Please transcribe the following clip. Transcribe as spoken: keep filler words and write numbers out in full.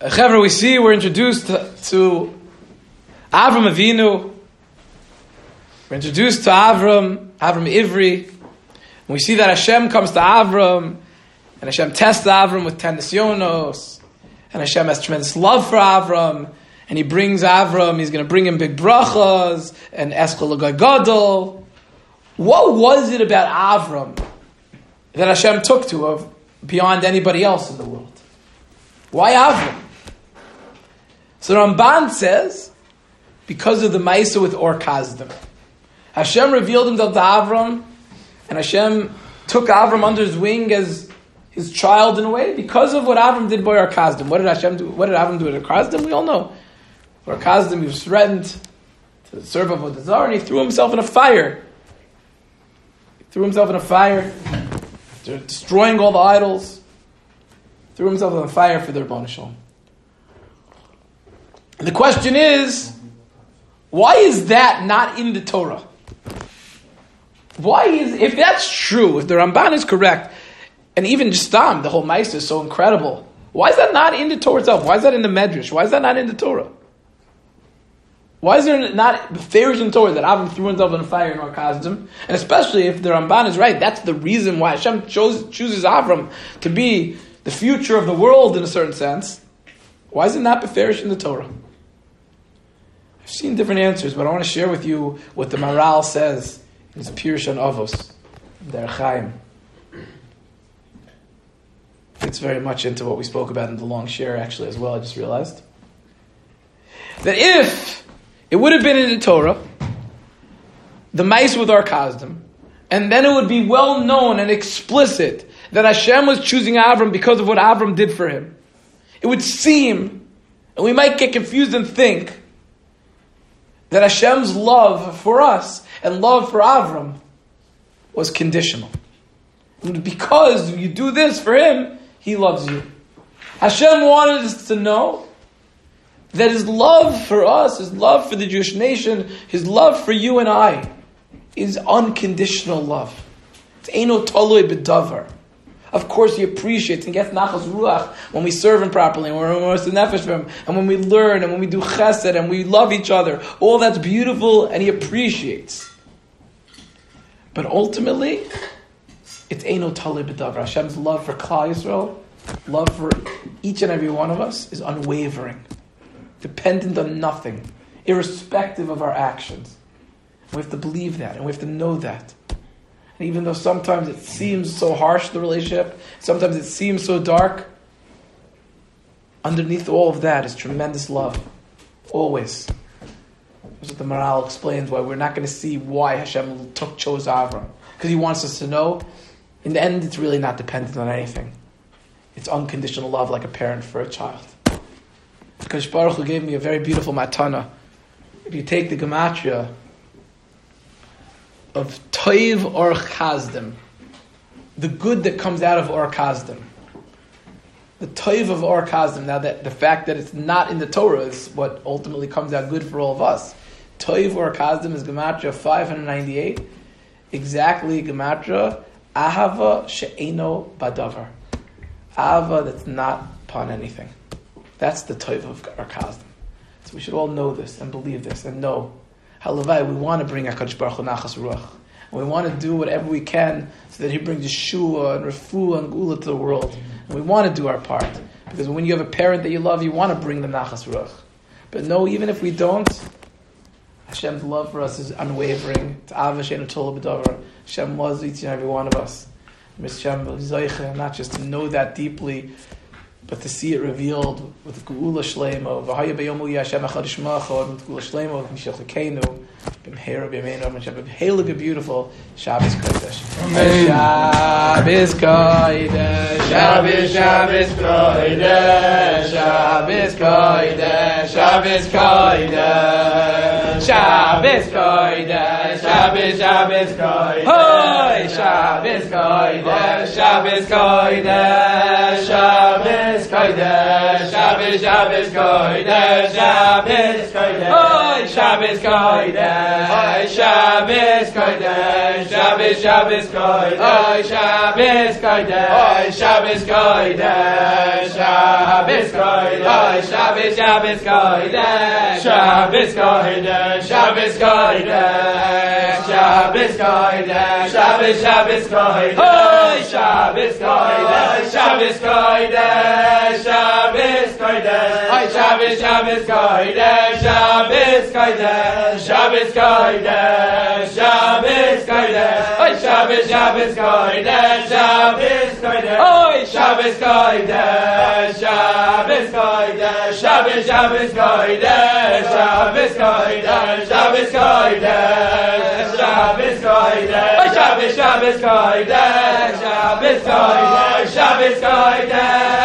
However, we see we're introduced to Avram Avinu. We're introduced to Avram, Avram Ivri. And we see that Hashem comes to Avram, and Hashem tests Avram with ten nisyonos, and Hashem has tremendous love for Avram, and He brings Avram, He's going to bring him big brachas, and Eschol Gadol. What was it about Avram that Hashem took to of beyond anybody else in the world? Why Avram? So Ramban says, because of the Maisa with Ur Kasdim. Hashem revealed Himself to Avram, and Hashem took Avram under His wing as His child in a way, because of what Avram did by Ur Kasdim. What did Hashem do? What did Avram do with Ur Kasdim? We all know. Ur Kasdim, he was threatened to serve of a Tsar, and he threw himself in a fire. He threw himself in a fire. They're destroying all the idols. Threw himself on the fire for their banishment. The question is, why is that not in the Torah? Why is, if that's true, if the Ramban is correct, and even just Stam, the whole Maisa is so incredible, why is that not in the Torah itself? Why is that in the Medrash? Why is that not in the Torah? Why is there not the theories in the Torah that Avram threw himself on the fire in Ur Kasdim? And especially if the Ramban is right, that's the reason why Hashem chose, chooses Avram to be the future of the world in a certain sense. Why is it not beferish in the Torah? I've seen different answers, but I want to share with you what the Maharal says in his Pirush on Avos, Der Chaim. It's very much into what we spoke about in the long share, actually, as well, I just realized. That if it would have been in the Torah, the mice with Ur Kasdim, and then it would be well known and explicit that Hashem was choosing Avram because of what Avram did for him, it would seem, and we might get confused and think, that Hashem's love for us and love for Avram was conditional. And because you do this for him, he loves you. Hashem wanted us to know that His love for us, His love for the Jewish nation, His love for you and I, is unconditional love. It's eino talui b'davar. Of course, He appreciates and gets nachas ruach when we serve Him properly, and when we're in nefesh for Him, and when we learn, and when we do chesed, and we love each other. All that's beautiful, and He appreciates. But ultimately, it's eino talui b'davar. Hashem's love for Klal Yisrael, love for each and every one of us, is unwavering, dependent on nothing, irrespective of our actions. We have to believe that, and we have to know that. And even though sometimes it seems so harsh, the relationship, sometimes it seems so dark, underneath all of that is tremendous love, always. That's what the Maharal explains, why we're not going to see why Hashem took chose Avram, because He wants us to know, in the end, it's really not dependent on anything. It's unconditional love, like a parent for a child. HaKadosh Baruch Hu gave me a very beautiful matana. If you take the gematria of Toiv Ur Kasdim, the good that comes out of Ur Kasdim, the Toiv of Ur Kasdim, now that the fact that it's not in the Torah is what ultimately comes out good for all of us. Toiv Ur Kasdim is gematria five hundred ninety-eight, exactly gematria Ahava She'eno Badavar. Ahava that's not upon anything. That's the Toiv of Ur Kasdim. So we should all know this and believe this and know. Halavai, we want to bring HaKadosh Baruch Hu Nachas Ruach. And we want to do whatever we can so that He brings Yeshua and Refuah and Gula to the world. And we want to do our part. Because when you have a parent that you love, you want to bring them Nachas Ruach. But no, even if we don't, Hashem's love for us is unwavering. Hashem loves each and every one of us. Not just to know that deeply, but to see it revealed with Geula Shleimo, V'haya B'yomu Yashem Echad Shmachod, with Geula Shleimo, Mishach Lekenu, B'mheira B'yameinu, B'mshabbat B'heilig, a beautiful Shabbos Kodesh. Shabbos Kodesh, Shabbos, Shabbos Kodesh, Shabbos Kodesh, Shabbos Kodesh, Shabbos Kodesh, Shabbos, Shabbos Kodesh, Shabbos Kodesh, Shabbos Kodesh, Shabbos Kodesh, Kodesh, Shabbos, Shabbos, Kodesh, Shabbos, Kodesh, Shabbos, Kodesh, Shabbos, Kodesh, Shabbos, Shabbos, Kodesh, Shabbos, Kodesh, Shabbos, Kodesh, Shabbos, Kodesh, Shabbos, Shabbos, Kodesh, Shabbos, Kodesh, Shabbos, Kodesh, Shabbos, Kodesh, Shabbos, Shabbos, Kodesh, Shabbos, Kodesh, Shabbos, Kodesh, Shabbos, Kodesh, Shabbos, Shabbos, Kodesh, Shabbos, Kodesh, Shabbos, Kodesh, Shabbos, Kodesh, Shabbos, Shabbos, Kodesh, Shabbos, Kodesh, Shabbos, Kodesh, Shabbos, Kodesh, Shabbos, Shabbos, Kodesh, Shabbos, Kodesh, Shabbos, Kodesh, Shabbos, Kodesh, Shabbos, Shabbos, Kodesh, Shabbos, Kodesh, Shabbos, Kodesh.